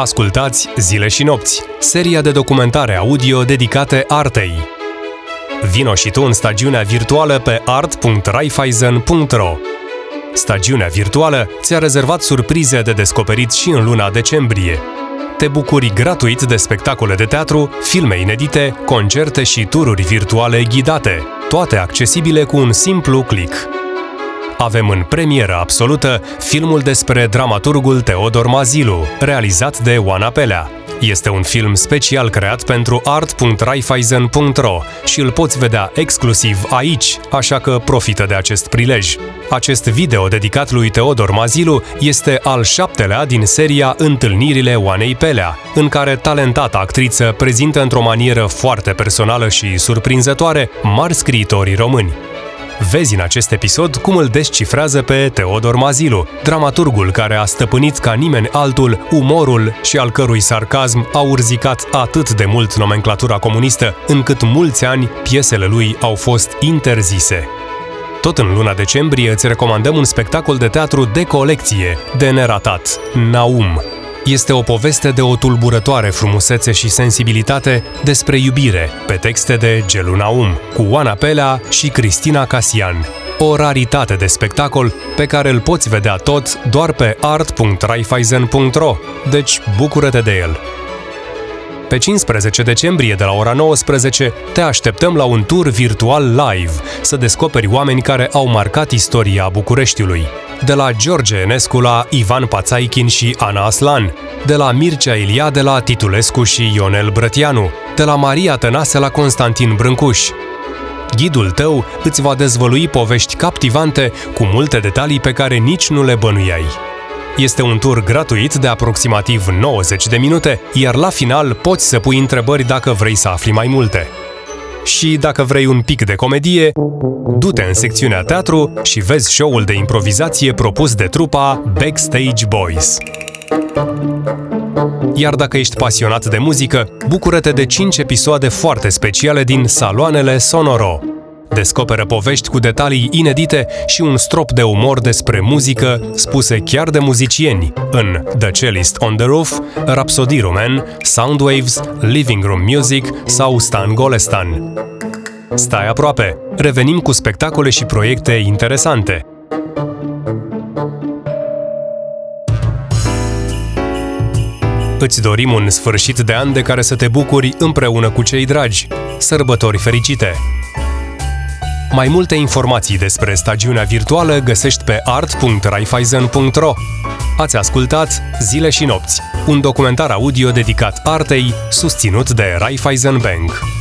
Ascultați Zile și nopți, seria de documentare audio dedicate artei. Vino și tu în stagiunea virtuală pe art.raiffeisen.ro. Stagiunea virtuală ți-a rezervat surprize de descoperit și în luna decembrie. Te bucuri gratuit de spectacole de teatru, filme inedite, concerte și tururi virtuale ghidate, toate accesibile cu un simplu click. Avem în premieră absolută filmul despre dramaturgul Teodor Mazilu, realizat de Oana Pelea. Este un film special creat pentru art.raiffeisen.ro și îl poți vedea exclusiv aici, așa că profită de acest prilej. Acest video dedicat lui Teodor Mazilu este al 7-lea din seria Întâlnirile Oanei Pelea, în care talentata actriță prezintă într-o manieră foarte personală și surprinzătoare mari scriitori români. Vezi în acest episod cum îl descifrează pe Teodor Mazilu, dramaturgul care a stăpânit ca nimeni altul umorul și al cărui sarcasm a urzicat atât de mult nomenclatura comunistă, încât mulți ani piesele lui au fost interzise. Tot în luna decembrie îți recomandăm un spectacol de teatru de colecție, de neratat, Naum. Este o poveste de o tulburătoare frumusețe și sensibilitate despre iubire, pe texte de Gellu Naum, cu Oana Pelea și Cristina Casian. O raritate de spectacol pe care îl poți vedea tot doar pe art.raiffeisen.ro, deci bucură-te de el! Pe 15 decembrie, de la ora 19, te așteptăm la un tur virtual live, să descoperi oameni care au marcat istoria Bucureștiului. De la George Enescu la Ivan Pațaichin și Ana Aslan, de la Mircea Eliade la Titulescu și Ionel Brătianu, de la Maria Tănase la Constantin Brâncuși. Ghidul tău îți va dezvălui povești captivante cu multe detalii pe care nici nu le bănuiai. Este un tur gratuit de aproximativ 90 de minute, iar la final poți să pui întrebări dacă vrei să afli mai multe. Și dacă vrei un pic de comedie, du-te în secțiunea teatru și vezi show-ul de improvizație propus de trupa Backstage Boys. Iar dacă ești pasionat de muzică, bucură-te de 5 episoade foarte speciale din Saloanele Sonoro. Descoperă povești cu detalii inedite și un strop de umor despre muzică spuse chiar de muzicieni în The Cellist on the Roof, Rhapsody Ruman, Soundwaves, Living Room Music sau Stan Golestan. Stai aproape! Revenim cu spectacole și proiecte interesante. Îți dorim un sfârșit de an de care să te bucuri împreună cu cei dragi. Sărbători fericite! Mai multe informații despre stagiunea virtuală găsești pe art.raiffeisen.ro. Ați ascultat Zile și nopți, un documentar audio dedicat artei, susținut de Raiffeisen Bank.